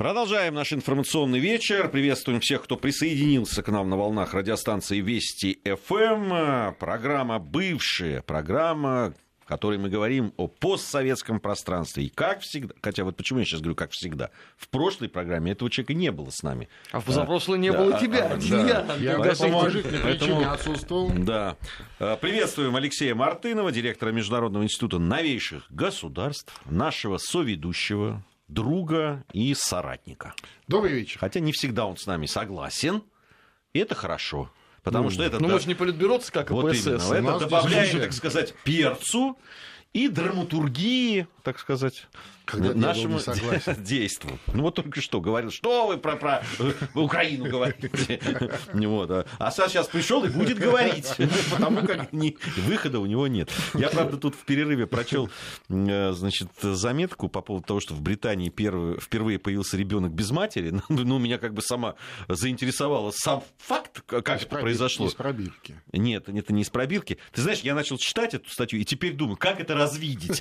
Продолжаем наш информационный вечер. Приветствуем всех, кто присоединился к нам на волнах радиостанции Вести ФМ. Программа «Бывшие», программа, в которой мы говорим о постсоветском пространстве. И как всегда, хотя вот почему я сейчас говорю «как всегда», в прошлой программе этого человека не было с нами. А в позапрошлой не было тебя. Я отсутствовал. Да. Приветствуем Алексея Мартынова, директора Международного института новейших государств, нашего соведущего, друга и соратника. Добрый вечер. Хотя не всегда он с нами согласен. Это хорошо. Потому что это... мы же не политбюроцы, как вот ОПСС. Именно. Это добавляет, так сказать, перцу и драматургии, так сказать, когда нашему действу. Ну вот только что говорил, что вы про Украину говорите. А Саша сейчас пришел и будет говорить, потому как выхода у него нет. Я, правда, тут в перерыве прочел заметку по поводу того, что в Британии впервые появился ребенок без матери. Ну, меня как бы сама заинтересовала сам факт, как это произошло. Из пробирки. Нет, это не из пробирки. Ты знаешь, я начал читать эту статью и теперь думаю, как это развидеть?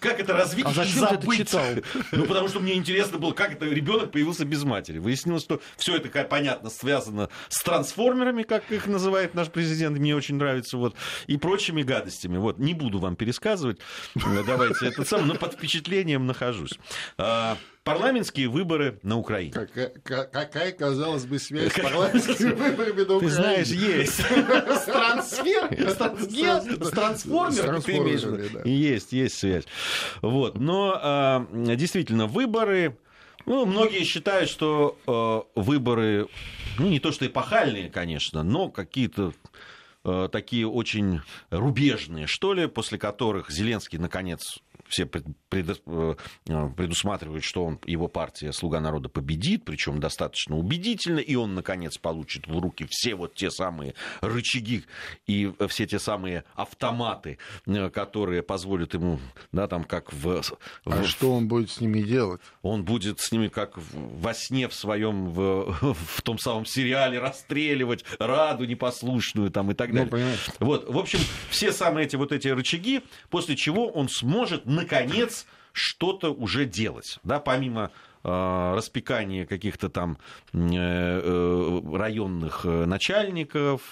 Как это развидеть? А зачем ты это читал? Ну, потому что мне интересно было, как это ребенок появился без матери. Выяснилось, что все это, понятно, связано с трансформерами, как их называет наш президент, мне очень нравится, вот, и прочими гадостями. Вот, не буду вам пересказывать, давайте это самое, но под впечатлением нахожусь. Парламентские выборы на Украине. Какая, казалось бы, связь с парламентскими выборами на Украине? Ты знаешь, есть. С трансформерами. Есть связь. Но действительно, выборы... многие считают, что выборы, не то что эпохальные, конечно, но какие-то... такие очень рубежные, что ли, после которых Зеленский, наконец, все предусматривают, что его партия «Слуга народа» победит, причем достаточно убедительно, и он, наконец, получит в руки все вот те самые рычаги и все те самые автоматы, которые позволят ему, да, там, как в... А что он будет с ними делать? Он будет с ними, как во сне в своем, в том самом сериале, расстреливать Раду непослушную, там, и так далее. Вот, в общем, все самые эти рычаги, после чего он сможет, наконец, что-то уже делать, да, помимо распекания каких-то там районных начальников,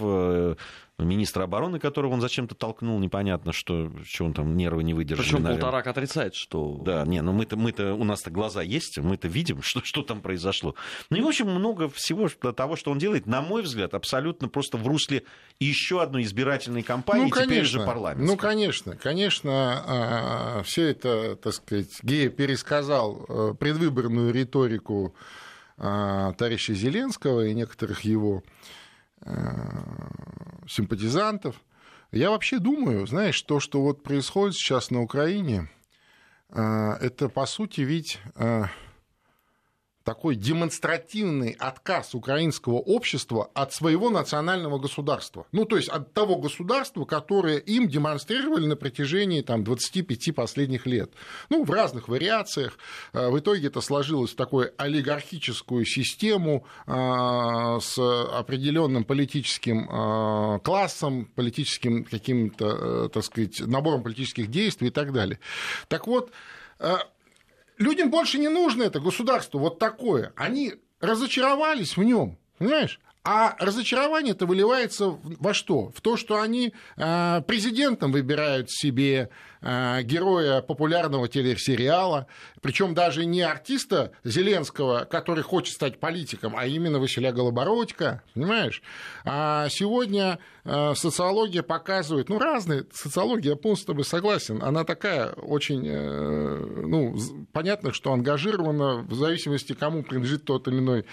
министра обороны, которого он зачем-то толкнул, непонятно, что он там нервы не выдержал. Причем Полторак отрицает, что... Да, не, ну мы-то, у нас-то глаза есть, мы-то видим, что там произошло. Ну и, в общем, много всего того, что он делает, на мой взгляд, абсолютно просто в русле еще одной избирательной кампании, теперь же парламентской. Ну, конечно, все это, так сказать, Гия пересказал предвыборную риторику товарища Зеленского и некоторых его симпатизантов. Я вообще думаю, знаешь, то, что вот происходит сейчас на Украине, это, по сути, ведь такой демонстративный отказ украинского общества от своего национального государства. Ну, то есть от того государства, которое им демонстрировали на протяжении 25 последних лет. Ну, в разных вариациях. В итоге это сложилось в такую олигархическую систему с определенным политическим классом, политическим каким-то, так сказать, набором политических действий и так далее. Так вот, людям больше не нужно это государство вот такое. Они разочаровались в нем, понимаешь? А разочарование-то выливается во что? В то, что они президентом выбирают себе героя популярного телесериала, причем даже не артиста Зеленского, который хочет стать политиком, а именно Василия Голобородько, понимаешь? А сегодня социология показывает, ну, разные социологии, я полностью с тобой согласен, она такая очень, понятно, что ангажирована в зависимости, кому принадлежит тот или иной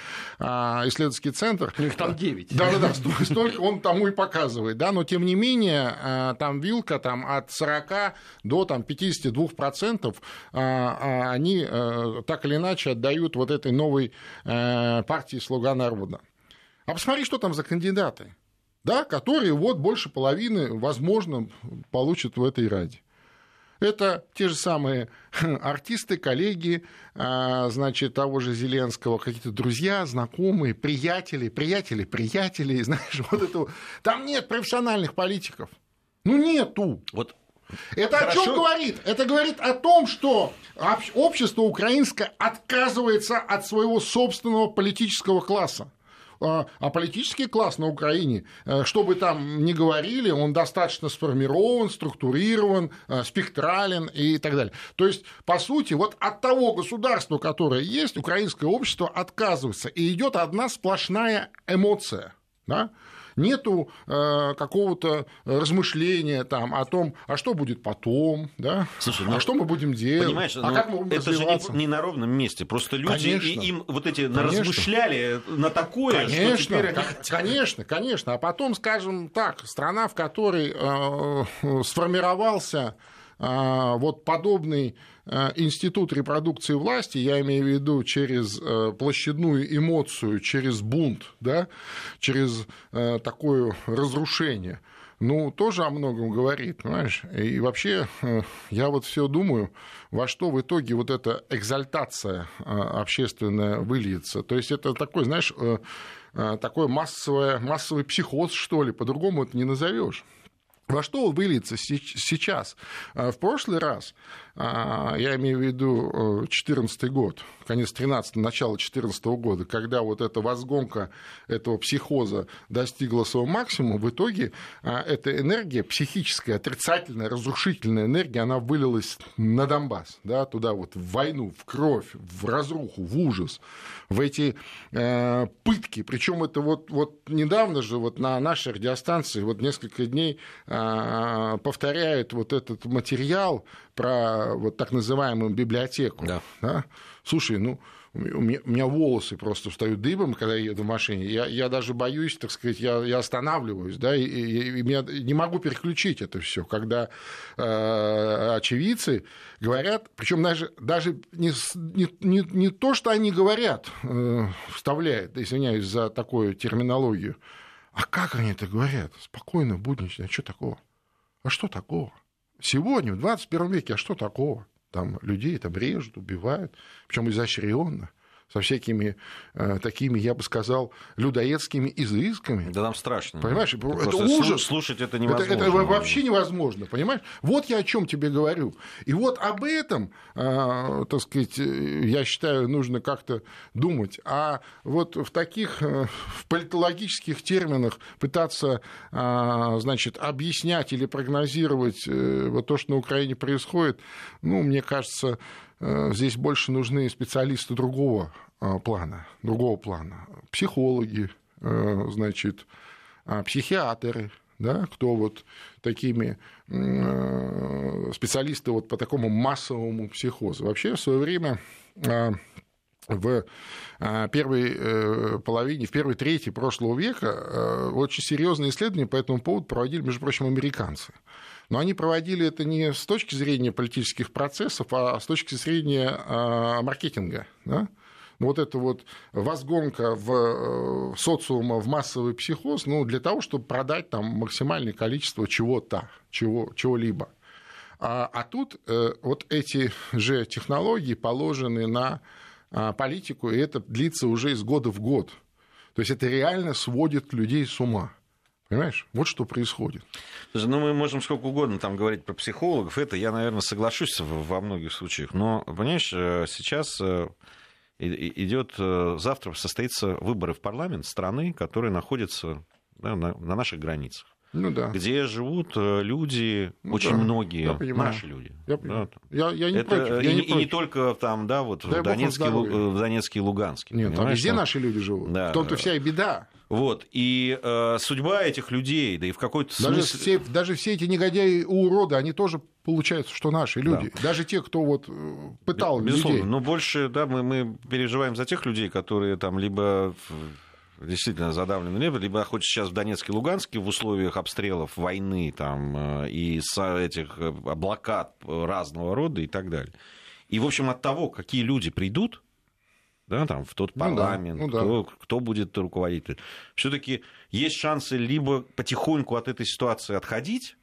исследовательский центр. Ну, их там 9. Да-да-да, столько он тому и показывает, да, но тем не менее, там вилка от 40 до 52% они так или иначе отдают вот этой новой партии «Слуга народа». А посмотри, что там за кандидаты, да, которые вот больше половины, возможно, получат в этой раде. Это те же самые артисты, коллеги, значит, того же Зеленского, какие-то друзья, знакомые, приятели, знаешь, вот это. Там нет профессиональных политиков. Ну, нету. Вот. Это хорошо. О чем говорит? Это говорит о том, что общество украинское отказывается от своего собственного политического класса. А политический класс на Украине, что бы там ни говорили, он достаточно сформирован, структурирован, спектрален и так далее. То есть, по сути, вот от того государства, которое есть, украинское общество отказывается, и идет одна сплошная эмоция, да? Нету какого-то размышления там, о том, а что будет потом, да? Слушай, а что мы будем делать, понимаешь, а как мы будем развиваться. Это же не на ровном месте, просто люди им вот эти размышляли на такое, конечно, что теперь... Конечно, а потом, скажем так, страна, в которой сформировался вот подобный институт репродукции власти, я имею в виду через площадную эмоцию, через бунт, да, через такое разрушение, ну, тоже о многом говорит, понимаешь? И вообще, я вот все думаю, во что в итоге вот эта экзальтация общественная выльется. То есть это такой, знаешь, такой массовый психоз, что ли, по-другому это не назовешь. Во что он выльется сейчас? В прошлый раз, я имею в виду 2014 год, конец 2013, начало 2014 года, когда вот эта возгонка этого психоза достигла своего максимума, в итоге эта энергия психическая, отрицательная, разрушительная энергия, она вылилась на Донбасс, да, туда вот в войну, в кровь, в разруху, в ужас, в эти пытки. Причем это вот недавно же вот на нашей радиостанции вот несколько дней повторяют вот этот материал про вот так называемую библиотеку. Да. Да? Слушай, ну, у меня волосы просто встают дыбом, когда я еду в машине. Я даже боюсь, так сказать, я останавливаюсь, да, и меня не могу переключить это все, когда очевидцы говорят, причем даже не то, что они говорят, вставляет, извиняюсь за такую терминологию. А как они это говорят? Спокойно, буднично. А что такого? А что такого? Сегодня, в 21 веке, а что такого? Там людей там режут, убивают, причем изощренно, со всякими такими, я бы сказал, людоедскими изысками. Да нам страшно. Понимаешь? Это ужас. Слушать это невозможно. Это вообще невозможно, понимаешь? Вот я о чем тебе говорю. И вот об этом, так сказать, я считаю, нужно как-то думать. А вот в таких в политологических терминах пытаться, значит, объяснять или прогнозировать вот то, что на Украине происходит, ну, мне кажется... Здесь больше нужны специалисты другого плана. Психологи, значит, психиатры, да, кто вот такими специалисты вот по такому массовому психозу. Вообще в свое время в первой половине, в первой трети прошлого века очень серьезные исследования по этому поводу проводили, между прочим, американцы. Но они проводили это не с точки зрения политических процессов, а с точки зрения маркетинга. Да? Вот эта вот возгонка в социума, в массовый психоз, ну, для того, чтобы продать там максимальное количество чего-либо. А тут вот эти же технологии положены на политику, и это длится уже из года в год. То есть это реально сводит людей с ума. Понимаешь? Вот что происходит. Слушай, ну, мы можем сколько угодно там говорить про психологов. Это я, наверное, соглашусь во многих случаях. Но, понимаешь, сейчас идет... Завтра состоится выборы в парламент страны, которые находятся, да, на наших границах. Ну, да. Где живут люди, ну, очень, да, многие, наши люди. Я не против. И не только там, да, вот в Донецке, и Луганске. Нет, там везде наши люди живут. Да. В том-то вся и беда. Вот. И судьба этих людей, да и в какой-то смысле... Даже все эти негодяи и уроды, они тоже, получается, что наши люди. Да. Даже те, кто вот пытал людей. Безусловно. Но больше, да, мы переживаем за тех людей, которые там либо... действительно задавлено небо, либо находится сейчас в Донецке и Луганске в условиях обстрелов, войны там, и этих блокад разного рода и так далее. И, в общем, от того, какие люди придут, да, там, в тот парламент, кто будет руководить, все-таки есть шансы либо потихоньку от этой ситуации отходить,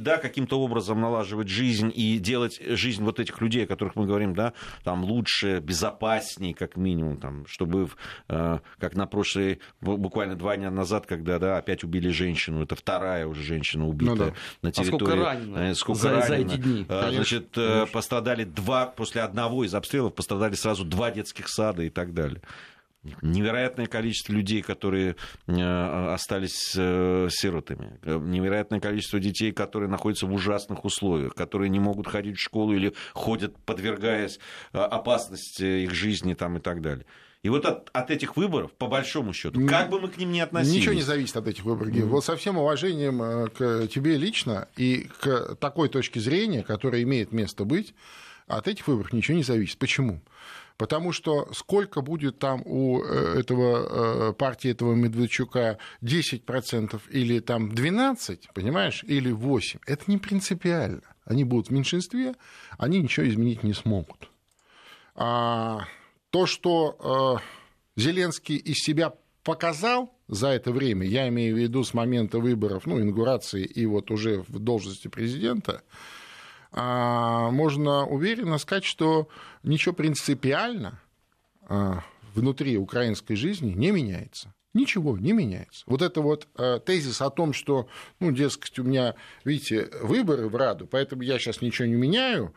да, каким-то образом налаживать жизнь и делать жизнь вот этих людей, о которых мы говорим, да, там лучше, безопаснее, как минимум, там, чтобы, как на прошлой, буквально 2 дня назад, когда, да, опять убили женщину, это вторая уже женщина убитая, ну, да, на территории. А сколько ранено? За эти дни. Значит, конечно. Пострадали после одного из обстрелов пострадали сразу 2 детских сада и так далее. Невероятное количество людей, которые остались сиротами. Невероятное количество детей, которые находятся в ужасных условиях, которые не могут ходить в школу или ходят, подвергаясь опасности их жизни там, и так далее. И вот от этих выборов, по большому счету, как бы мы к ним ни относились... Ничего не зависит от этих выборов. Вот со всем уважением к тебе лично и к такой точке зрения, которая имеет место быть, от этих выборов ничего не зависит. Почему? Потому что сколько будет там у партии этого Медведчука 10% или там 12%, понимаешь, или 8%, это не принципиально. Они будут в меньшинстве, они ничего изменить не смогут. А то, что Зеленский из себя показал за это время, я имею в виду с момента выборов, ну, инаугурации и вот уже в должности президента, можно уверенно сказать, что ничего принципиально внутри украинской жизни не меняется. Ничего не меняется. Вот это вот тезис о том, что, ну, дескать, у меня, видите, выборы в Раду, поэтому я сейчас ничего не меняю,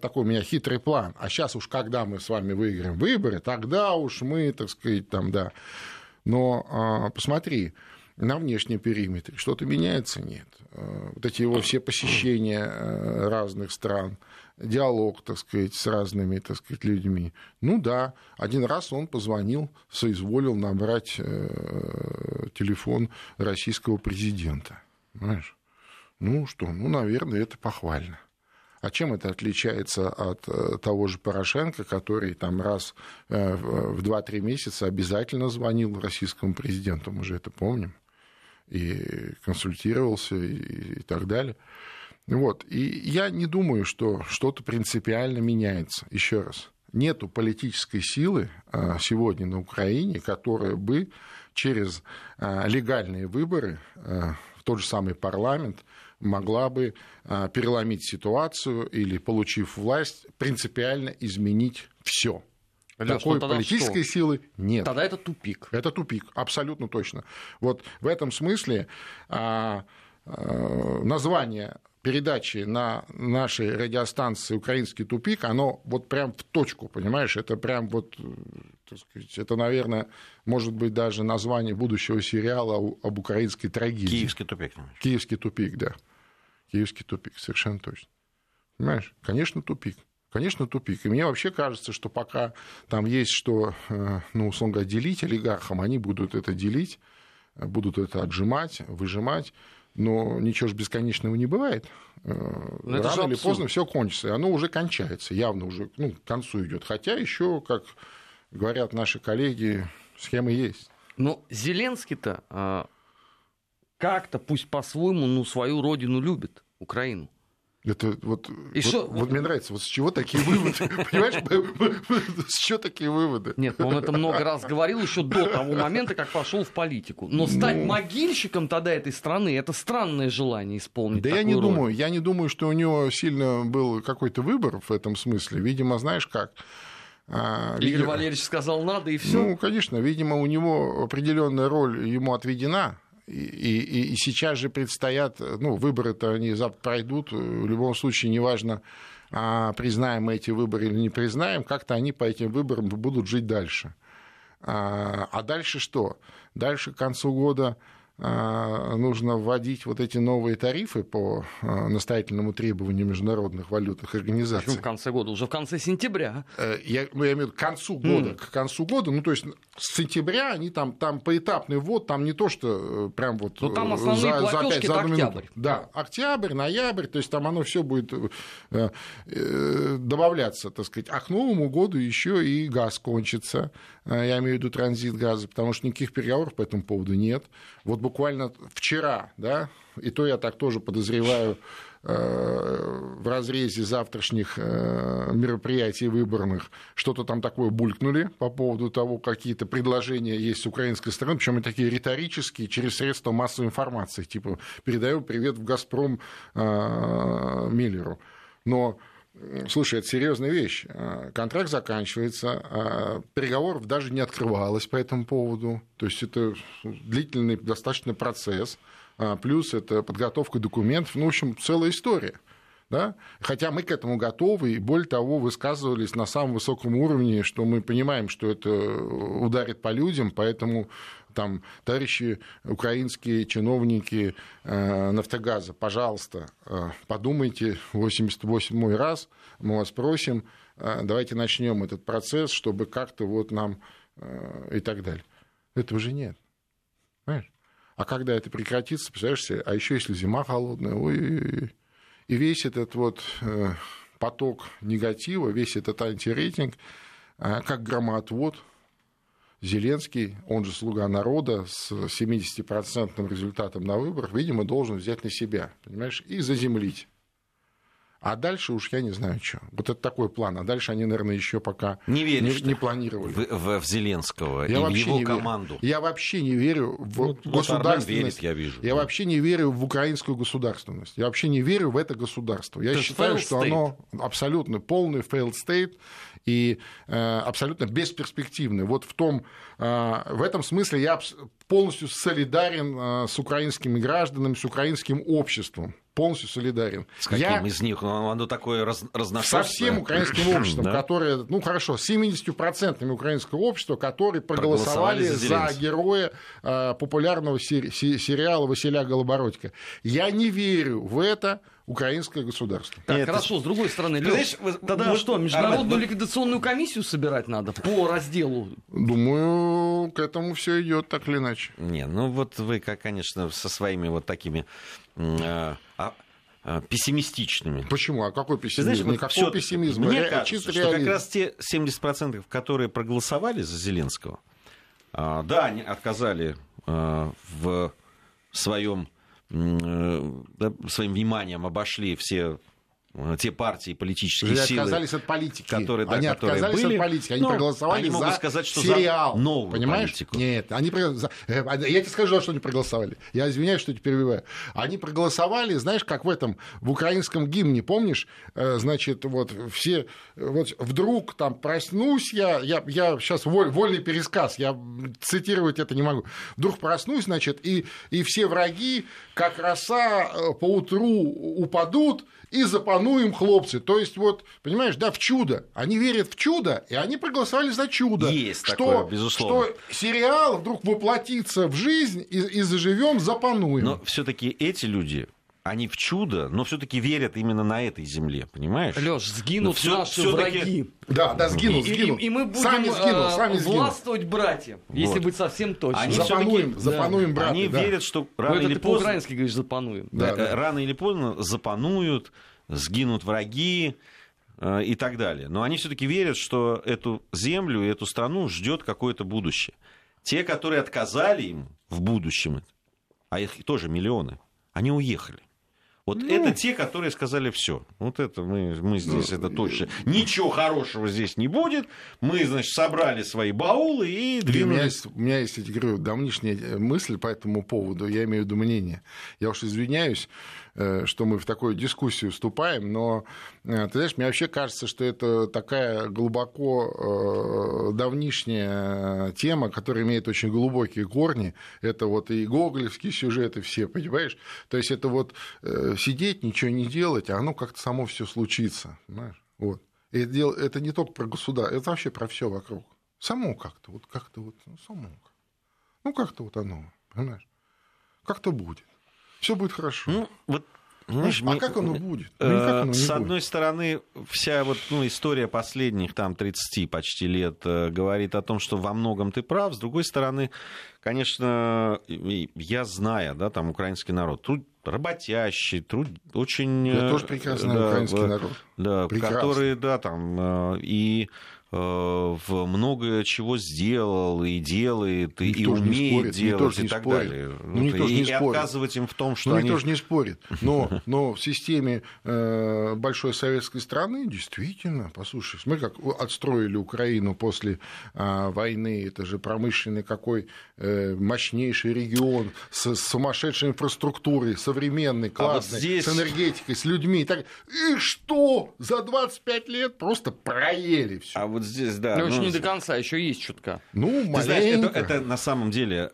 такой у меня хитрый план, а сейчас уж когда мы с вами выиграем выборы, тогда уж мы, так сказать, там, да. Но посмотри, на внешнем периметре что-то меняется? Нет. Вот эти его все посещения разных стран, диалог, так сказать, с разными, так сказать, людьми. Ну да, один раз он позвонил, соизволил набрать телефон российского президента. Понимаешь? Ну что, ну, наверное, это похвально. А чем это отличается от того же Порошенко, который там раз в 2-3 месяца обязательно звонил российскому президенту, мы же это помним, и консультировался, и так далее. Вот. И я не думаю, что что-то принципиально меняется. Еще раз, нету политической силы сегодня на Украине, которая бы через легальные выборы в тот же самый парламент могла бы переломить ситуацию или, получив власть, принципиально изменить все. Такой политической силы нет. Тогда это тупик. Это тупик, абсолютно точно. Вот в этом смысле название передачи на нашей радиостанции «Украинский тупик», оно вот прям в точку, понимаешь? Это прям вот, так сказать, это, наверное, может быть даже название будущего сериала об украинской трагедии. «Киевский тупик». «Киевский тупик», да. «Киевский тупик», совершенно точно. Понимаешь? Конечно, тупик. Конечно, тупик. И мне вообще кажется, что пока там есть что, ну, условно говоря, делить олигархам, они будут это делить, будут это отжимать, выжимать. Но ничего же бесконечного не бывает. Рано или поздно все кончится. И оно уже кончается, явно уже, ну, к концу идет. Хотя еще, как говорят наши коллеги, схемы есть. Но Зеленский-то как-то, пусть по-своему, ну, свою родину любит, Украину. Это вот мне нравится, вот с чего такие выводы, понимаешь, с чего такие выводы? Нет, он это много раз говорил еще до того момента, как пошел в политику. Но стать могильщиком тогда этой страны, это странное желание исполнить такую роль. Да я не думаю, что у него сильно был какой-то выбор в этом смысле, видимо, знаешь как. Игорь Валерьевич сказал надо, и все. Ну, конечно, видимо, у него определенная роль ему отведена. И сейчас же предстоят, ну, выборы-то они пройдут, в любом случае, неважно, признаем мы эти выборы или не признаем, как-то они по этим выборам будут жить дальше. А дальше что? Дальше к концу года нужно вводить вот эти новые тарифы по настоятельному требованию международных валютных организаций. Почему в конце года? Уже в конце сентября. Я имею в виду к концу года. К концу года, ну, то есть с сентября они там поэтапный ввод, там не то, что прям вот... Ну, там основные платежки до октября. Да, октябрь, ноябрь, то есть там оно все будет добавляться, так сказать. А к Новому году еще и газ кончится. Я имею в виду транзит газа, потому что никаких переговоров по этому поводу нет. Вот буквально вчера, да, и то я так тоже подозреваю, в разрезе завтрашних мероприятий выборных что-то там такое булькнули по поводу того, какие-то предложения есть с украинской стороны, причем и такие риторические, через средства массовой информации, типа «передаем привет в Газпром Миллеру». Но, слушай, это серьезная вещь. Контракт заканчивается, переговоров даже не открывалось по этому поводу. То есть это длительный достаточно процесс. Плюс это подготовка документов. Ну, в общем, целая история. Да? Хотя мы к этому готовы, и более того, высказывались на самом высоком уровне, что мы понимаем, что это ударит по людям, поэтому там, товарищи украинские чиновники Нафтогаза, пожалуйста, подумайте 88-й раз, мы вас просим, давайте начнем этот процесс, чтобы как-то вот нам и так далее. Этого же нет. Понимаешь? А когда это прекратится, представляешь себе, а еще если зима холодная, ой-ой-ой. И весь этот вот поток негатива, весь этот антирейтинг, как громоотвод, Зеленский, он же «Слуга народа», с 70% результатом на выборах, видимо, должен взять на себя, понимаешь, и заземлить. А дальше уж я не знаю, что. Вот это такой план. А дальше они, наверное, еще пока не планировали. В Зеленского и в его команду. Я вообще не верю в государственность. Армен верит, я вижу. Я вообще не верю в украинскую государственность. Я вообще не верю в это государство. Я считаю, что оно абсолютно полный failed state и абсолютно бесперспективное. Вот в этом смысле я полностью солидарен с украинскими гражданами, с украинским обществом. Полностью солидарен. С каким из них? Оно такое разношерстное. Со всем украинским обществом, которое, ну хорошо, с 70% украинского общества, которые проголосовали за героя популярного сериала Василия Голобородько. Я не верю в это украинское государство. Так, хорошо, с другой стороны, Лёш, тогда что, международную ликвидационную комиссию собирать надо по разделу? Думаю, к этому все идет так или иначе. Не, ну вот вы, конечно, со своими вот такими пессимистичными. Почему? А какой пессимизм? Знаешь, никакого пессимизма. Мне кажется, что как раз те 70%, которые проголосовали за Зеленского, да, они отказали в своим вниманием обошли все те партии, политические силы, отказались от политики. Которые отказались от политики. Они проголосовали они могут сказать, что сериал. За новую политику. Нет, они я тебе скажу, что они проголосовали. Я извиняюсь, что тебя перебиваю. Они проголосовали, знаешь, как в этом, в украинском гимне, помнишь? Значит, вот все, вот вдруг там проснусь я сейчас вольный пересказ, я цитировать это не могу. Вдруг проснусь, значит, и все враги, как роса, поутру упадут, и запануем хлопцы. То есть, вот, понимаешь, да, в чудо. Они верят в чудо, и они проголосовали за чудо. Есть такое, безусловно. Что сериал вдруг воплотится в жизнь и заживем, запануем. Но все-таки эти люди, они в чудо, но все-таки верят именно на этой земле, понимаешь? Лёш, сгинут наши враги. Да, сгинут. И мы будем сами сгинут. Властвовать братья, если быть совсем точным. Они запануем братья. Они верят, что рано или поздно... По-украински говоришь, запануем. Рано или поздно запануют, сгинут враги и так далее. Но они все-таки верят, что эту землю, эту страну ждет какое-то будущее. Те, которые отказали им в будущем, а их тоже миллионы, они уехали. Вот это те, которые сказали все. Вот это мы здесь, это точно. Ничего хорошего здесь не будет. Мы, значит, собрали свои баулы и двинулись. У меня есть, я говорю, давнишняя мысль по этому поводу. Я имею в виду мнение. Я уж извиняюсь, что мы в такую дискуссию вступаем, но, ты знаешь, мне вообще кажется, что это такая глубоко давнишняя тема, которая имеет очень глубокие корни. Это вот и гоголевские сюжеты все, понимаешь? То есть это вот сидеть, ничего не делать, а оно как-то само все случится, понимаешь? Вот. И это не только про государство, это вообще про все вокруг. Само как-то вот, ну, само. Ну, как-то вот оно, понимаешь? Как-то будет. Все будет хорошо. Ну, вот, знаешь, как оно будет? С одной стороны, вся вот, история последних там, 30 почти лет говорит о том, что во многом ты прав. С другой стороны, конечно, я знаю, да, там украинский народ, работящий, очень... Я тоже прекрасно знаю украинский народ. Да, прекрасно. Которые, да, там, и много чего сделал и делает, и умеет делать, и так далее. И отказывать им в том, что они... Никто же не спорит. Но в системе большой советской страны действительно, послушай, мы как отстроили Украину после войны, это же промышленный какой мощнейший регион с сумасшедшей инфраструктурой, современной, классной, с энергетикой, с людьми. И что? За 25 лет просто проели все. Вот здесь, да. Но еще не до конца, еще есть чутка. Ты знаешь, это на самом деле...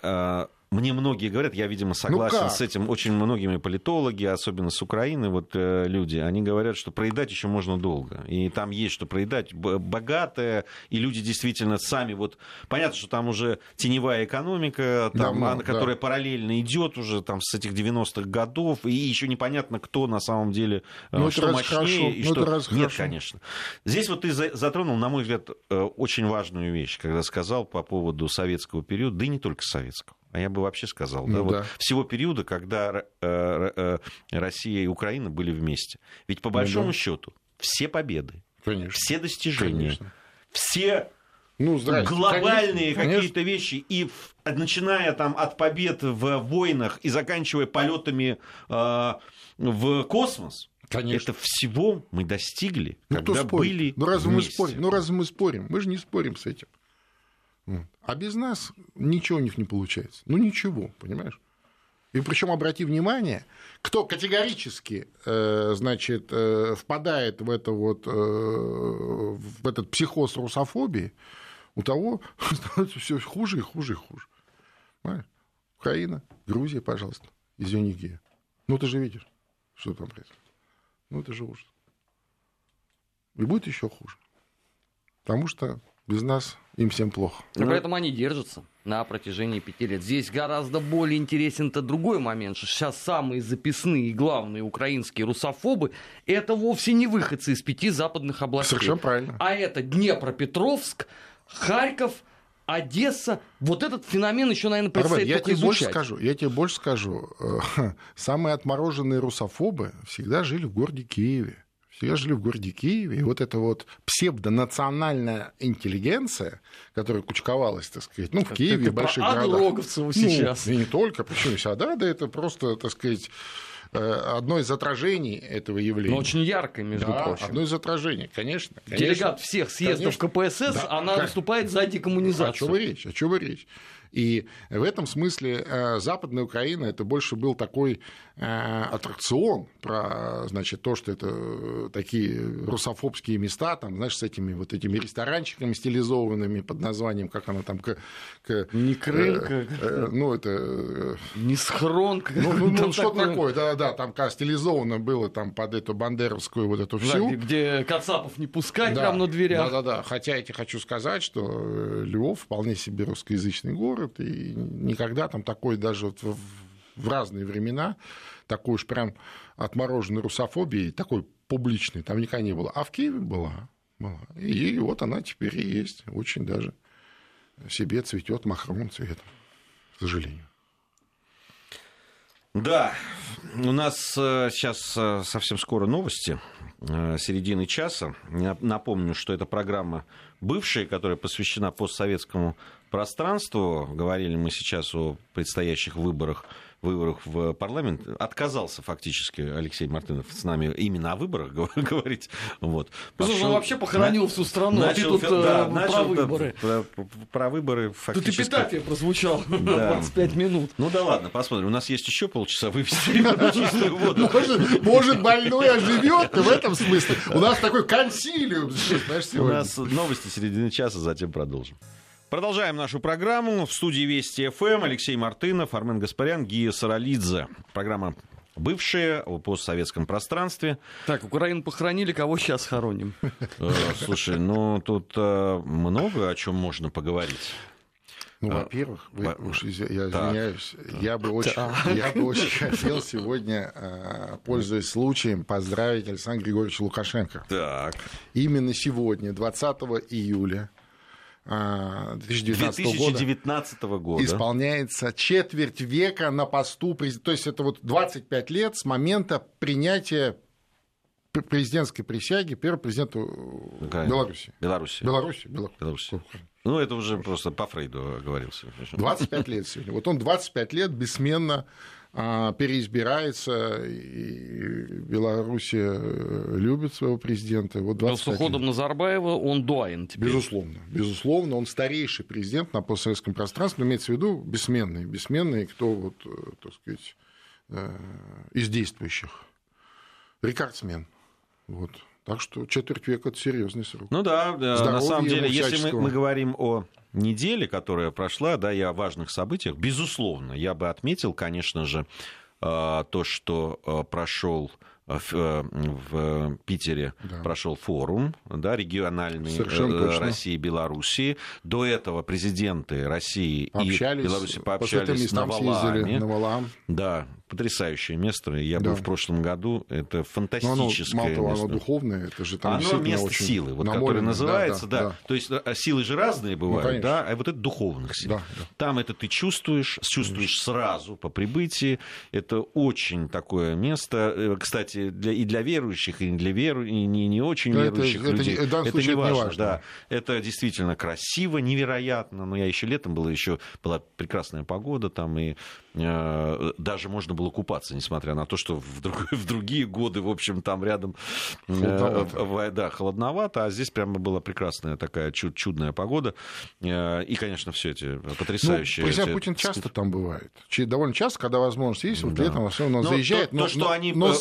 Мне многие говорят, я, видимо, согласен с этим, очень многими политологи, особенно с Украины, вот люди, они говорят, что проедать еще можно долго, и там есть что проедать, богатое, и люди действительно сами, вот, понятно, что там уже теневая экономика, там, которая параллельно идет уже там, с этих 90-х годов, и еще непонятно, кто на самом деле, что мощнее, и что... Нет, конечно. Здесь вот ты затронул, на мой взгляд, очень важную вещь, когда сказал по поводу советского периода, да и не только советского. А я бы вообще сказал, вот всего периода, когда Россия и Украина были вместе. Ведь по большому счету все победы, все достижения, все глобальные какие-то вещи, и начиная там от побед в войнах и заканчивая полетами в космос... Конечно. Это всего мы достигли, когда были вместе. Ну разве мы спорим? Мы же не спорим с этим. А без нас ничего у них не получается. Ничего, понимаешь? И причем обрати внимание, кто категорически, значит, впадает в это вот, в этот психоз русофобии, у того становится все хуже и хуже и хуже. Понимаешь? Украина, Грузия, пожалуйста, извини, Гия. Ты же видишь, что там происходит. Это же ужас. И будет еще хуже. Потому что без нас им всем плохо. Но поэтому они держатся на протяжении 5 лет. Здесь гораздо более интересен-то другой момент, что сейчас самые записные и главные украинские русофобы — это вовсе не выходцы из 5 западных областей. Совершенно правильно. А это Днепропетровск, Харьков, Одесса. Вот этот феномен еще, наверное, предстоит только изучать. Я тебе больше скажу. Самые отмороженные русофобы всегда жили в городе Киеве. И вот эта вот псевдонациональная интеллигенция, которая кучковалась, так сказать, в Киеве, в больших городах. Про Аду Роговцеву сейчас. И не только, причем Ада, это просто, так сказать, одно из отражений этого явления. Но очень яркое, между прочим. Одно из отражений, конечно. Делегат всех съездов КПСС, она выступает за декоммунизацию. О чём речь? И в этом смысле Западная Украина — это больше был такой аттракцион про, значит, то, что это такие русофобские места, там, знаешь, с этими вот этими ресторанчиками стилизованными под названием, как она там... Не крылька. Это... Не схронка. Что такое, да-да, там стилизовано было там под эту бандеровскую вот эту всю. Где кацапов не пускать там на дверях. Да-да-да, хотя я тебе хочу сказать, что Львов вполне себе русскоязычный город, и никогда там такой даже вот в разные времена такой уж прям отмороженной русофобии, такой публичной, там никогда не было. А в Киеве была. И вот она теперь и есть. Очень даже себе цветет махровым цветом, к сожалению. Да, у нас сейчас совсем скоро новости, середины часа. Напомню, что это программа «Бывшие», которая посвящена постсоветскому пространству. Говорили мы сейчас о предстоящих выборах в парламент. Отказался фактически Алексей Мартынов с нами именно о выборах говорить. Он вообще похоронил всю страну, а ты тут про выборы. Про выборы фактически. Тут эпитафия прозвучала 25 минут. Ладно, посмотрим. У нас есть еще полчаса вывести на чистую воду. Может, больной оживет в этом смысле. У нас такой консилиум. У нас новости середины часа, затем продолжим. Продолжаем нашу программу. В студии Вести ФМ Алексей Мартынов, Армен Гаспарян, Гия Саралидзе. Программа «Бывшие» о постсоветском пространстве. Так, Украину похоронили, кого сейчас хороним? Слушай, тут много о чем можно поговорить. Во-первых, я извиняюсь, я бы очень хотел сегодня, пользуясь случаем, поздравить Александра Григорьевича Лукашенко. Так. Именно сегодня, 20 июля 2019 года исполняется четверть века на посту президента. То есть это 25 лет с момента принятия президентской присяге первого президента Беларуси. Беларуси. Ну, это уже просто по Фрейду оговорился. 25 лет сегодня. Вот он 25 лет бессменно переизбирается, и Белоруссия любит своего президента. Вот с уходом Назарбаева он дуаен теперь. Безусловно, он старейший президент на постсоветском пространстве, но имеется в виду бессменный, кто, вот, так сказать, из действующих. Рекордсмен. Вот. Так что четверть века – это серьезный срок. Ну да. Здоровье, на самом деле, если мы говорим о неделе, которая прошла, да, и о важных событиях, безусловно, я бы отметил, конечно же, то, что прошел в Питере, да, прошел форум, да, региональный России и Белоруссии. До этого президенты России и Беларуси пообщались на Валааме. Да, потрясающее место. Я был в прошлом году. Это фантастическое место. Мало того, оно духовное. Это же там оно место очень... силы, вот, которое называется. Да. То есть силы же разные бывают, да, а вот это духовных сил. Да. Там это ты чувствуешь сразу по прибытии. Это очень такое место. Кстати, и для верующих, и не очень верующих людей. Это не важно. Да. Это действительно красиво, невероятно. Но я еще летом был, еще была прекрасная погода там, и даже можно было купаться, несмотря на то, что в другие годы, в общем, там рядом холодновато, а здесь прямо была прекрасная такая чудная погода. И, конечно, все эти потрясающие... президент Путин часто там бывает. Довольно часто, когда возможность есть, вот летом в основном он заезжает, но с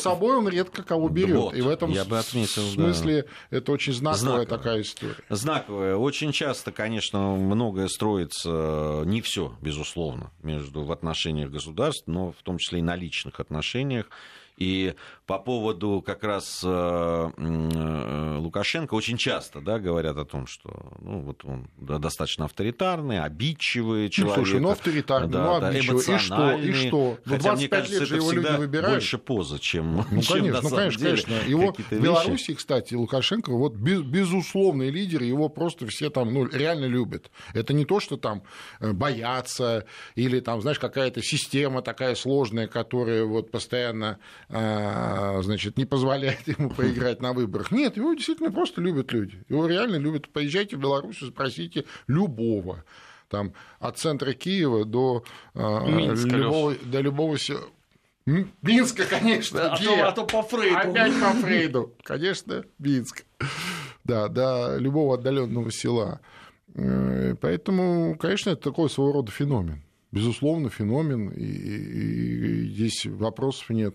собой он редко кого берет. Вот, и в этом смысле это очень знаковая такая история. Знаковая. Очень часто, конечно, многое строится, не все, безусловно, в отношениях государств, но в том числе и на личных отношениях. И по поводу как раз Лукашенко очень часто, да, говорят о том, что он достаточно авторитарный, обидчивый человек. Авторитарный, обидчивый. И что? Хотя, 25 мне кажется, лет же его люди выбирают. Больше поза, чем на самом деле. В Беларуси, кстати, Лукашенко, вот безусловный лидер, его просто все там реально любят. Это не то, что там боятся, или там, знаешь, какая-то система такая сложная, которая вот постоянно... не позволяет ему поиграть на выборах. Нет, его действительно просто любят люди. Его реально любят. Поезжайте в Беларусь, спросите любого. Там, от центра Киева до любого Минска, конечно. А то по Фрейду. Опять по Фрейду. Конечно, Минск. Да, до любого отдаленного села. Поэтому, конечно, это такой своего рода феномен. Безусловно, феномен. И здесь вопросов нет.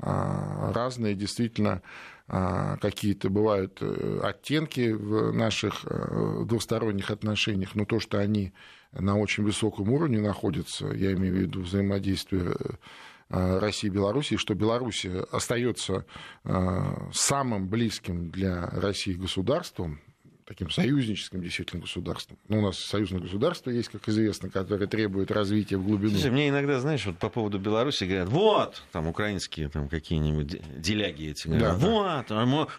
Разные действительно какие-то бывают оттенки в наших двусторонних отношениях, но то, что они на очень высоком уровне находятся, я имею в виду взаимодействие России и Беларуси, что Беларусь остается самым близким для России государством, таким союзническим действительно государством. У нас союзное государство есть, как известно, которое требует развития в глубину. Слушай, мне иногда, по поводу Беларуси говорят, украинские какие-нибудь деляги эти говорят,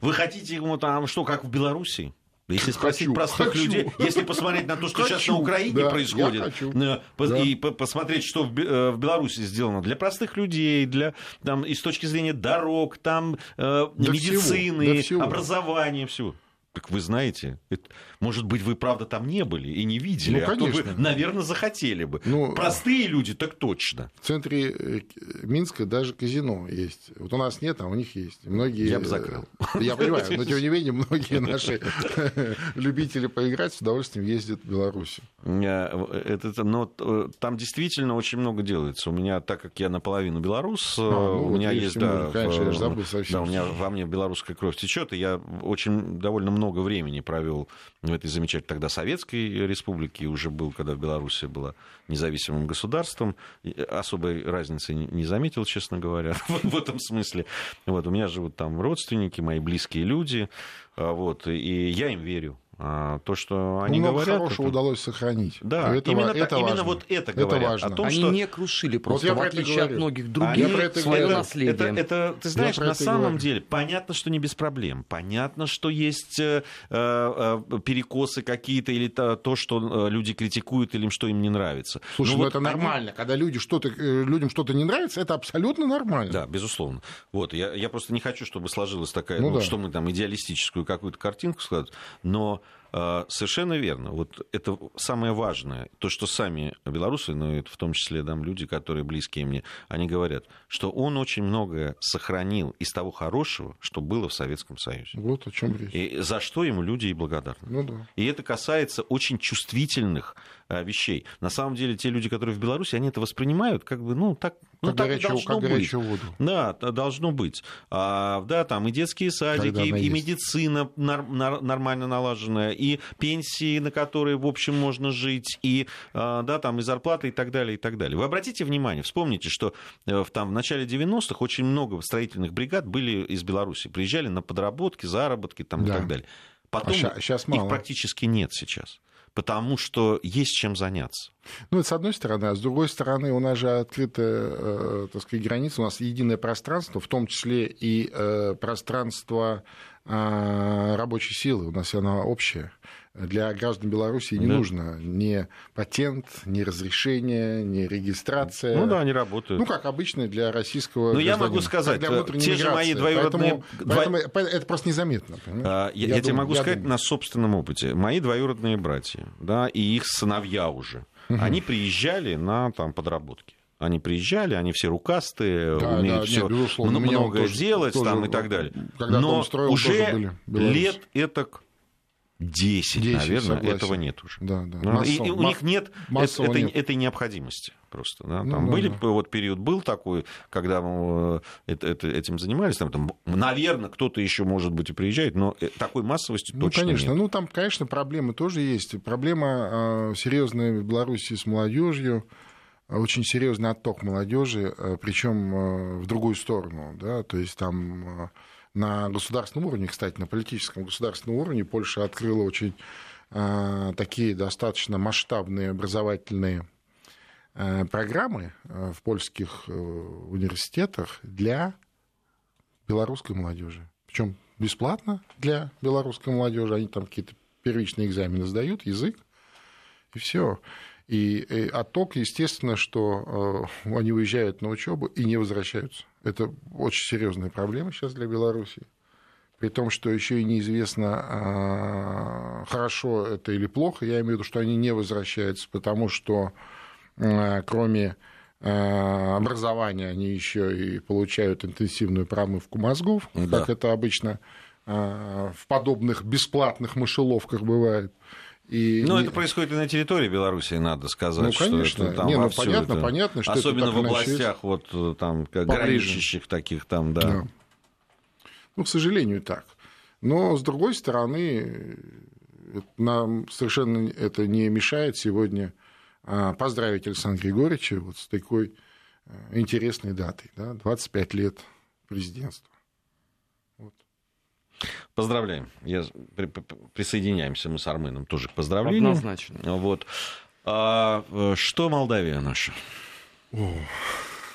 вы хотите ему как в Беларуси? Если спросить простых людей, если посмотреть на то, что сейчас на Украине происходит, и посмотреть, что в Беларуси сделано для простых людей, и с точки зрения дорог, медицины, образования, всего. Так вы знаете, может быть, вы, правда, там не были и не видели, конечно. А то вы, наверное, захотели бы. Простые люди, так точно. В центре Минска даже казино есть. Вот у нас нет, а у них есть. Многие... Я бы закрыл. Я понимаю, но, тем не менее, многие наши любители поиграть с удовольствием ездят в Беларусь. Но там действительно очень много делается. У меня, так как я наполовину белорус, у меня есть... Конечно, я забыл совсем. Во мне белорусская кровь течет, и я очень довольно много времени провел в этой замечательной тогда Советской Республике, уже был, когда Беларусь была независимым государством. Особой разницы не заметил, честно говоря, в этом смысле. У меня живут там родственники, мои близкие люди, и я им верю. То, что они много говорят, хорошего это... удалось сохранить. Да, именно вот это говорят. Это важно. О том, они что... не крушили просто, вот в отличие от многих других, свое наследие. Это, ты знаешь, на самом деле, понятно, что не без проблем. Понятно, что есть перекосы какие-то, или то, что люди критикуют, или что им не нравится. Слушай, ну, вот это нормально. Когда людям что-то не нравится, это абсолютно нормально. Да, безусловно. Вот, я просто не хочу, чтобы сложилась такая, что мы там идеалистическую какую-то картинку складываем, но... Совершенно верно. Вот это самое важное. То, что сами белорусы, но это в том числе люди, которые близкие мне, они говорят, что он очень многое сохранил из того хорошего, что было в Советском Союзе. Вот о чем речь. И за что ему люди и благодарны. Ну да. И это касается очень чувствительных вещей. На самом деле, те люди, которые в Беларуси, они это воспринимают так... Ну, так горячую, должно быть. Воду. Да, должно быть. Да, там и детские садики, и медицина нормально налаженная, и пенсии, на которые, в общем, можно жить, и, да, там, и зарплаты, и так далее, и так далее. Вы обратите внимание, вспомните, что в начале 90-х очень много строительных бригад были из Беларуси. Приезжали на подработки, заработки там, да. И так далее. Потом их мало. Практически нет сейчас. Потому что есть чем заняться. Ну, это с одной стороны. А с другой стороны, у нас же открытая, так сказать, граница, у нас единое пространство, в том числе и пространство рабочей силы. У нас она общая. Для граждан Беларуси не нужно ни патент, ни разрешение, ни регистрация. Ну да, они работают. Ну, как обычно для российского гражданина. Ну, я могу сказать, те же мои двоюродные... Поэтому это просто незаметно. Я тебе могу сказать на собственном опыте. Мои двоюродные братья, да, и их сыновья уже, они приезжали на подработки. Они приезжали, они все рукастые, умеют все многое делать и так далее. Но уже лет этак... 10, наверное, согласен. Этого нет уже. Да. И у них нет этой необходимости просто. Да? Там вот период был такой, когда мы этим занимались. Там, наверное, кто-то еще, может быть, и приезжает, но такой массовости точно нет. Ну, там, конечно, проблемы тоже есть. Проблема серьезная в Беларуси с молодежью. Очень серьезный отток молодежи, причем в другую сторону. Да? То есть там... На государственном уровне, кстати, на политическом государственном уровне Польша открыла очень такие достаточно масштабные образовательные программы в польских университетах для белорусской молодежи. Причем бесплатно для белорусской молодежи. Они там какие-то первичные экзамены сдают, язык, и все. И отток, естественно, что они уезжают на учебу и не возвращаются. Это очень серьезная проблема сейчас для Беларуси. При том, что еще и неизвестно, хорошо это или плохо. Я имею в виду, что они не возвращаются, потому что кроме образования они еще и получают интенсивную промывку мозгов, как это обычно в подобных бесплатных мышеловках бывает. Это происходит и на территории Беларуси, надо сказать. Ну, конечно. Что это, понятно, что особенно это в областях, граничащих таких . Ну, к сожалению, так. Но, с другой стороны, нам совершенно это не мешает сегодня поздравить Александра Григорьевича с такой интересной датой. Да, 25 лет президентства. Поздравляем. Присоединяемся мы с Арменом тоже к поздравлению. Однозначно. Вот. Что Молдавия наша?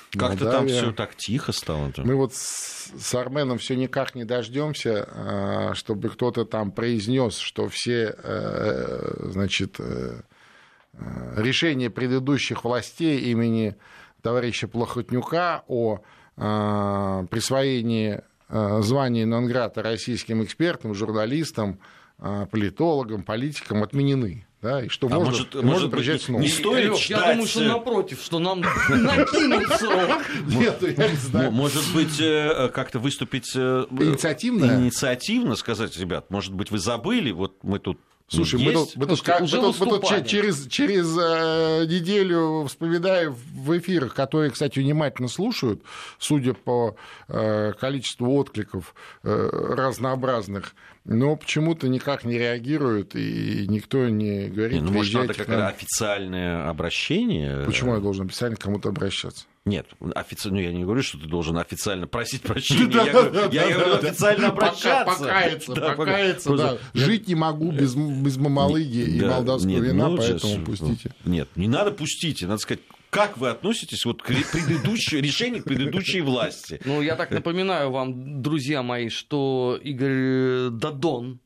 Как-то там все так тихо стало. Мы с Арменом все никак не дождемся, чтобы кто-то там произнес, что все решения предыдущих властей имени товарища Плахотнюка о присвоении звание Нонграта российским экспертам, журналистам, политологам, политикам отменены. Да, и что может приезжать снова. Не стоит ждать... Я думаю, что напротив, что нам накинут срок. Нет, я не знаю. Может быть, как-то выступить... Инициативно сказать, ребят, может быть, вы забыли, вот мы тут... Слушай, мы тут через неделю вспоминаем в эфирах, которые, кстати, внимательно слушают, судя по количеству откликов разнообразных, но почему-то никак не реагируют, и никто не говорит... Ну, может, это какое-то официальное обращение? Почему я должен официально к кому-то обращаться? Нет, официально, я не говорю, что ты должен официально просить прощения, я говорю официально обращаться. Покаяться, жить не могу без мамалыги и молдавского вина, поэтому пустите. Нет, не надо пустите, надо сказать... Как вы относитесь вот к решению предыдущей власти? Ну, я так напоминаю вам, друзья мои, что Игорь Додон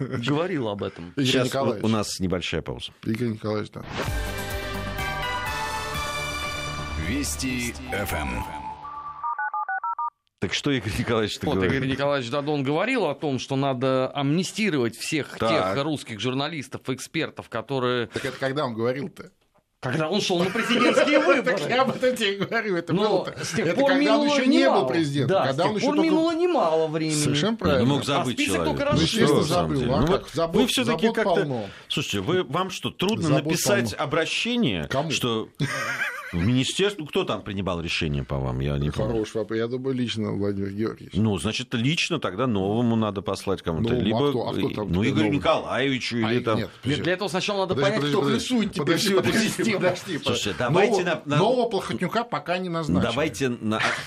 говорил об этом. Сейчас у нас небольшая пауза. Игорь Николаевич Додон. Вести ФМ. Так что Игорь Николаевич говорит? Игорь Николаевич Додон говорил о том, что надо амнистировать всех тех русских журналистов, экспертов, которые... Так это когда он говорил-то? Когда он шел на президентские выборы. Так я об этом тебе говорю, это было-то. Это когда он еще не был президентом. Да, с тех пор минуло немало времени. Совершенно правильно. Мог забыть человек. Естественно, забыл. А как забыл? Вы все-таки как-то... Слушайте, вам что, трудно написать обращение? Кому? Что... В министерстве кто там принимал решение по вам? Я не помню. Хороший вопрос. Я думаю, лично Владимир Георгиевич. Ну, значит, лично тогда новому надо послать кому-то. Ну, либо а кто Игорю новый? Николаевичу или там. Нет, для этого сначала надо понять, кто рисует тебе всю эту систему. Слушайте, давайте нового Плахотнюка пока не назначили. Давайте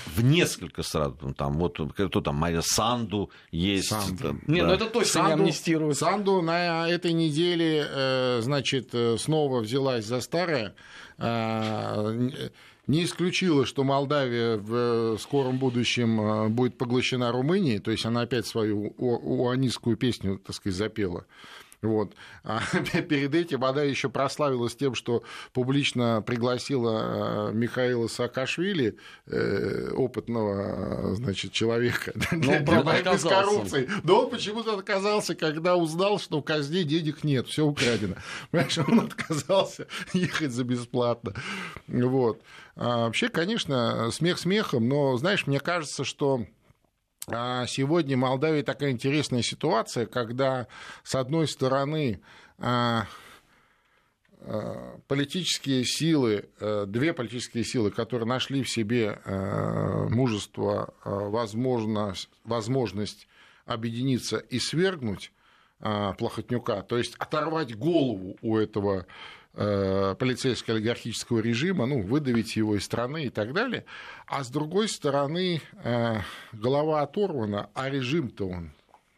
в несколько сразу. Там, вот кто там, Мария Санду есть. Нет, ну это точно не амнистируют. Санду на этой неделе, значит, снова взялась за старое. Не исключила, что Молдавия в скором будущем будет поглощена Румынией, то есть она опять свою уанистскую песню, так сказать, запела. Вот. А перед этим она еще прославилась тем, что публично пригласила Михаила Саакашвили, опытного, значит, человека, для борьбы с коррупцией. Но он почему-то отказался, когда узнал, что в казне денег нет, все украдено. Понимаешь, он отказался ехать за бесплатно. Вот. А вообще, конечно, смех смехом, но, знаешь, мне кажется, что... Сегодня в Молдавии такая интересная ситуация, когда, с одной стороны, политические силы, две политические силы, которые нашли в себе мужество, возможность объединиться и свергнуть Плахотнюка, то есть оторвать голову у этого полицейско-олигархического режима, ну, выдавить его из страны и так далее. А с другой стороны, голова оторвана, а режим-то он,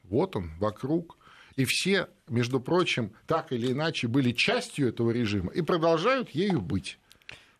вот он, вокруг. И все, между прочим, так или иначе были частью этого режима и продолжают ею быть.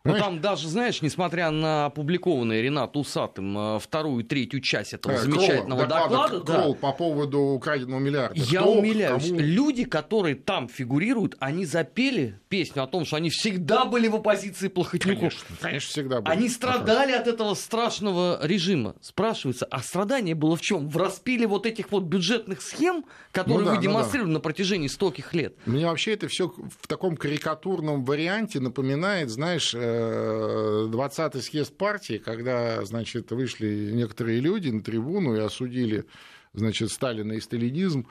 Ну, там даже, знаешь, несмотря на опубликованные Ренатом Усатым вторую и третью часть этого замечательного доклада Кролл, по поводу украденного миллиарда. Я умиляюсь. Люди, которые там фигурируют, они запели песню о том, что они всегда были в оппозиции Плахотнюку. Конечно, всегда были. Они страдали от этого страшного режима. Спрашивается, а страдание было в чем? В распиле вот этих вот бюджетных схем, которые вы демонстрировали на протяжении стольких лет. Мне вообще это все в таком карикатурном варианте напоминает, знаешь, 20-й съезд партии, когда, значит, вышли некоторые люди на трибуну и осудили, значит, Сталина и сталинизм,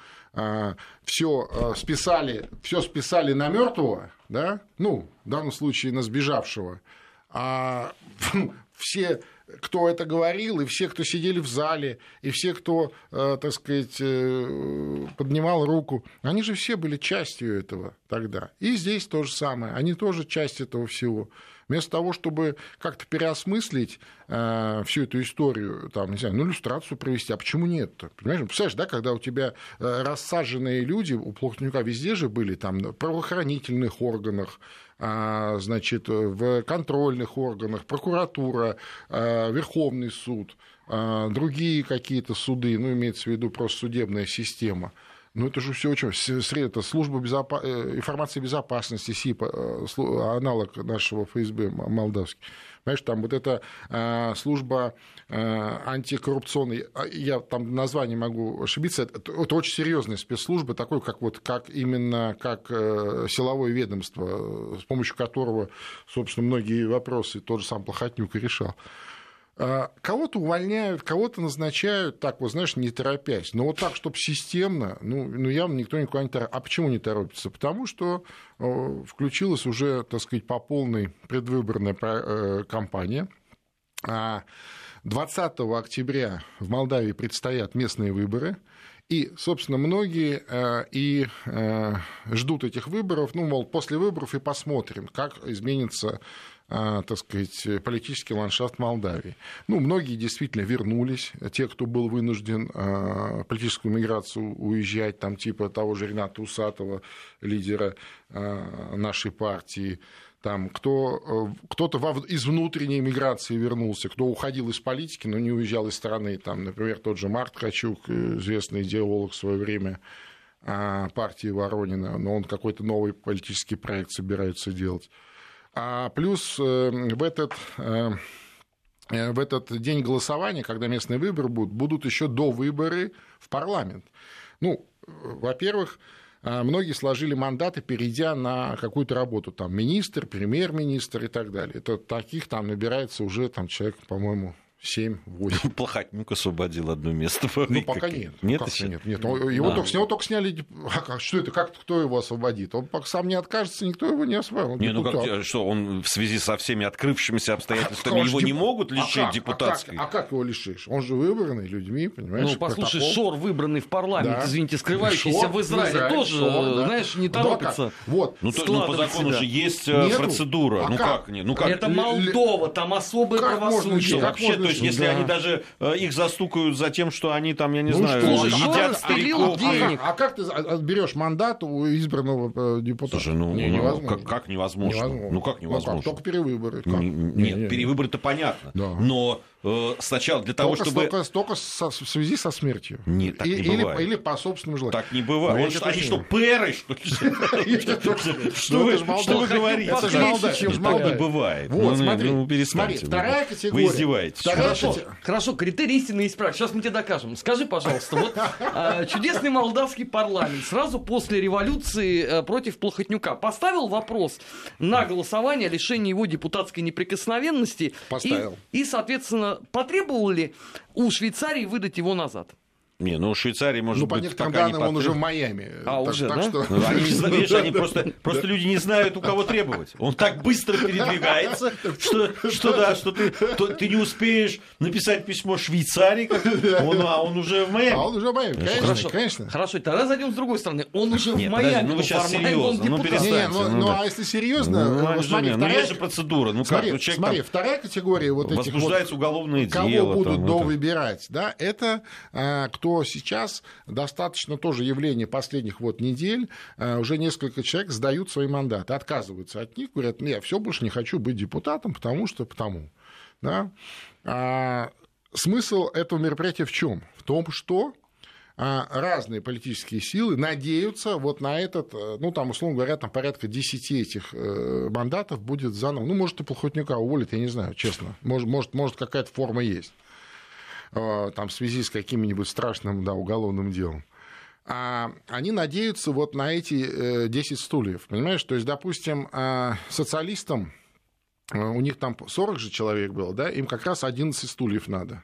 все списали на мертвого, да? Ну, в данном случае на сбежавшего, а все, кто это говорил, и все, кто сидели в зале, и все, кто, так сказать, поднимал руку, они же все были частью этого тогда. И здесь то же самое, они тоже часть этого всего. Вместо того, чтобы как-то переосмыслить всю эту историю, там, не знаю, ну, иллюстрацию провести, а почему нет-то? Понимаешь, представляешь, да, когда у тебя рассаженные люди, у Плахотнюка везде же были, там, в правоохранительных органах, значит, в контрольных органах, прокуратура, Верховный суд, другие какие-то суды, ну, имеется в виду просто судебная система. Ну, это же все очень... Это служба информации безопасности, СИП, аналог нашего ФСБ молдавский. Понимаешь, там вот эта служба антикоррупционной, я там название могу ошибиться, это очень серьезная спецслужба, такой, как силовое ведомство, с помощью которого, собственно, многие вопросы тот же сам Плахотнюк и решал. Кого-то увольняют, кого-то назначают, так вот, знаешь, не торопясь. Но вот так, чтобы системно, ну явно никто никуда не торопится. А почему не торопится? Потому что включилась уже, так сказать, по полной предвыборная кампания. 20 октября в Молдавии предстоят местные выборы. И, собственно, многие и ждут этих выборов, ну, мол, после выборов и посмотрим, как изменится, так сказать, политический ландшафт Молдавии. Ну, многие действительно вернулись, те, кто был вынужден политическую миграцию уезжать, там типа того же Рената Усатова, лидера нашей партии, там кто-то из внутренней миграции вернулся, кто уходил из политики, но не уезжал из страны, там, например, тот же Март Хачук, известный идеолог в свое время партии Воронина, но он какой-то новый политический проект собирается делать. А плюс в этот день голосования, когда местные выборы будут еще до выборы в парламент. Ну, во-первых, многие сложили мандаты, перейдя на какую-то работу, там, министр, премьер-министр и так далее. Это таких там набирается уже там, человек, по-моему, 7-8. Плахотнюк освободил одно место. Ну, пока нет. Нет. С него только сняли. А что это? Кто его освободит? Он пока сам не откажется, никто его не освободил. Не, что, он в связи со всеми открывшимися обстоятельствами его не могут лишить депутатских? А как его лишишь? Он же выбранный людьми, понимаешь? Ну, послушай, Шор, выбранный в парламент, извините, скрывающийся в Израиле, тоже, знаешь, не торопится. Вот. Ну, по закону же есть процедура. Ну, как? Это Молдова, там особое правосудие. То есть, если они даже их застукают за тем, что они там, я не знаю, едят стариков. А как ты отберешь мандат у избранного депутата? Слушай, невозможно. Как невозможно? Ну, как невозможно? Только перевыборы. Нет, перевыборы-то понятно. Но сначала для того, чтобы... Только в связи со смертью. Нет, так не бывает. Или по собственному желанию. Так не бывает. Они что, пэры? Что вы говорите? Это же Молдавия. Не бывает. Вот, смотри, вторая категория. Вы издеваетесь. Хорошо, критерий истины исправь. Сейчас мы тебе докажем. Скажи, пожалуйста, вот чудесный молдавский парламент сразу после революции против Плахотнюка поставил вопрос на голосование о лишении его депутатской неприкосновенности. Поставил. И, соответственно, потребовал ли у Швейцарии выдать его назад? Не, Швейцария, может быть, пока не потребовал. Ну, по некоторым данным, он уже в Майами. Уже, да? Они просто люди не знают, у кого требовать. Он так быстро передвигается, что ты не успеешь написать письмо Швейцарии, а он уже в Майами. А он уже в Майами, конечно. Хорошо, тогда зайдем с другой стороны. Он уже в Майами. Ну, вы сейчас серьезно, перестаньте. Ну, а если серьезно, есть же процедура. Смотри, вторая категория вот этих вот... Возбуждается уголовное дело. Кого будут довыбирать, да, это... Что сейчас достаточно тоже явление последних вот недель, уже несколько человек сдают свои мандаты, отказываются от них, говорят, я все больше не хочу быть депутатом, потому что. Да? Смысл этого мероприятия в чем? В том, что разные политические силы надеются вот на этот, условно говоря, там порядка 10 этих мандатов будет заново. Может, и Плахотнюка уволят, я не знаю, честно. Может, какая-то форма есть. Там, в связи с каким-нибудь страшным уголовным делом. А они надеются вот на эти 10 стульев, понимаешь? То есть, допустим, социалистам, у них там 40 же человек было, да, им как раз 11 стульев надо,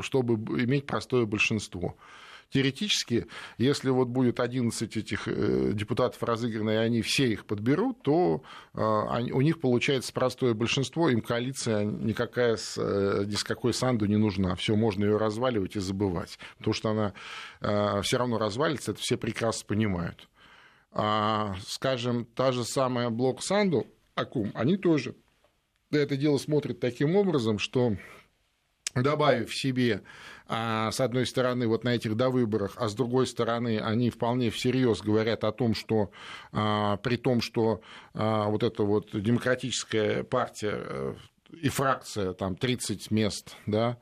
чтобы иметь простое большинство. Теоретически, если вот будет 11 этих депутатов разыграно, и они все их подберут, то у них получается простое большинство, им коалиция никакая ни с какой Санду не нужна. Все, можно ее разваливать и забывать, потому что она все равно развалится, это все прекрасно понимают. Скажем, та же самая блок Санду, Акум, они тоже это дело смотрят таким образом, что... добавив себе, с одной стороны, вот на этих довыборах, а с другой стороны, они вполне всерьез говорят о том, что при том, что вот эта вот демократическая партия и фракция, там 30 мест, да,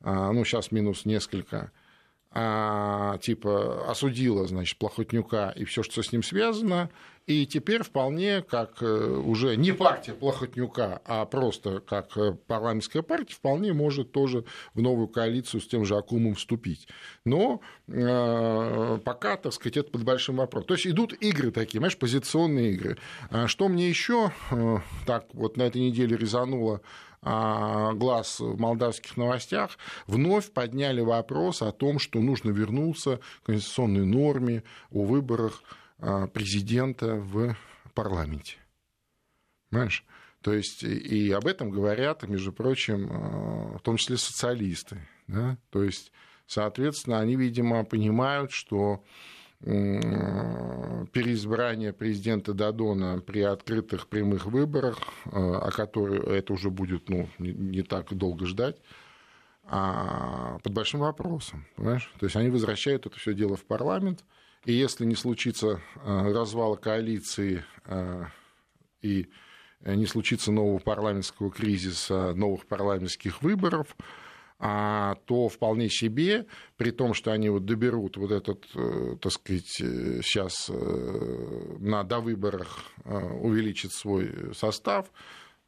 сейчас минус несколько, осудила, значит, Плахотнюка и все, что с ним связано, и теперь вполне как уже не партия Плахотнюка, а просто как парламентская партия, вполне может тоже в новую коалицию с тем же Акумом вступить. Но пока, так сказать, это под большим вопросом. То есть идут игры такие, знаешь, позиционные игры. Что мне еще так вот на этой неделе резануло глаз в молдавских новостях, вновь подняли вопрос о том, что нужно вернуться к конституционной норме о выборах президента в парламенте. Понимаешь? То есть и об этом говорят, между прочим, в том числе социалисты. Да? То есть Соответственно, они, видимо, понимают, что переизбрание президента Додона при открытых прямых выборах, о которых это уже будет не так долго ждать, под большим вопросом. Понимаешь? То есть они возвращают это все дело в парламент, и если не случится развала коалиции и не случится нового парламентского кризиса, новых парламентских выборов, то вполне себе, при том, что они доберут этот, так сказать, сейчас на довыборах увеличат свой состав,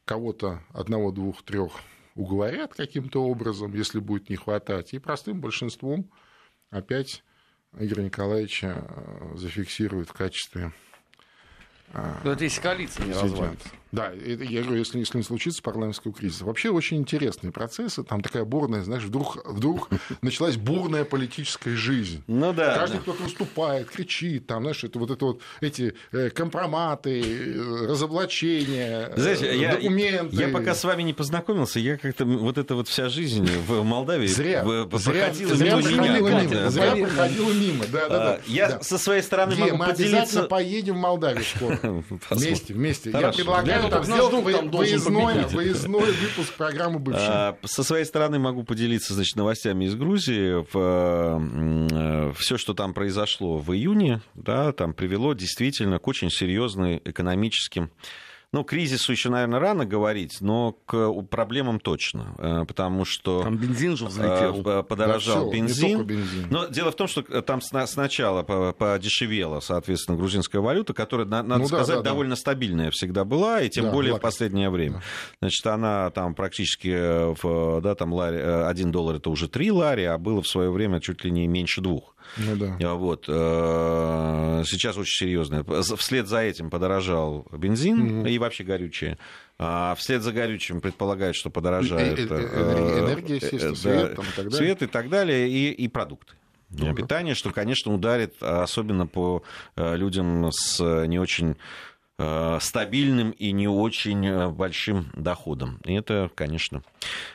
кого-то одного, двух, трех уговорят каким-то образом, если будет не хватать, и простым большинством опять Игоря Николаевича зафиксируют в качестве... Но это если коалиция не развалится. Да, я говорю, если не случится парламентского кризиса. Вообще очень интересные процессы. Там такая бурная, знаешь, вдруг началась бурная политическая жизнь. Ну да. Каждый кто-то выступает, кричит, там, знаешь, это эти компроматы, разоблачения, знаешь, документы. Я пока с вами не познакомился, я как-то вот эта вся жизнь в Молдавии проходила мимо. Да. Я со своей стороны могу поделиться. Мы обязательно поедем в Молдавию скоро. Вместе. Я предлагаю. Там сделал выездной выпуск программы «Бывшие». Со своей стороны могу поделиться, значит, новостями из Грузии. Все, что там произошло в июне, да, там привело действительно к очень серьезным экономическим... кризису еще, наверное, рано говорить, но к проблемам точно, потому что... Там бензин же взлетел. Подорожал бензин. Но дело в том, что там сначала подешевела, соответственно, грузинская валюта, которая, надо сказать, довольно стабильная всегда была, и тем более в последнее время. Да. Значит, она там практически... $1 это уже 3 лари, а было в свое время чуть ли не меньше 2. Сейчас очень серьезно. Вслед за этим подорожал бензин и вообще горючее. Вслед за горючим предполагают, что подорожает энергия, естественно, свет и так далее, и продукты. Питание, что, конечно, ударит особенно по людям с не очень стабильным и не очень большим доходом. И это, конечно,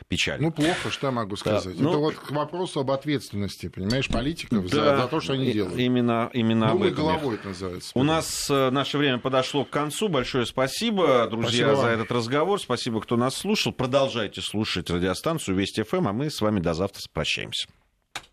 печально. Плохо, что я могу сказать. Да, это к вопросу об ответственности, понимаешь, политиков за то, что они делают. Именно об этом. Головой это называется. У нас наше время подошло к концу. Большое спасибо, друзья, за этот разговор. Спасибо, кто нас слушал. Продолжайте слушать радиостанцию Вести ФМ, а мы с вами до завтра прощаемся.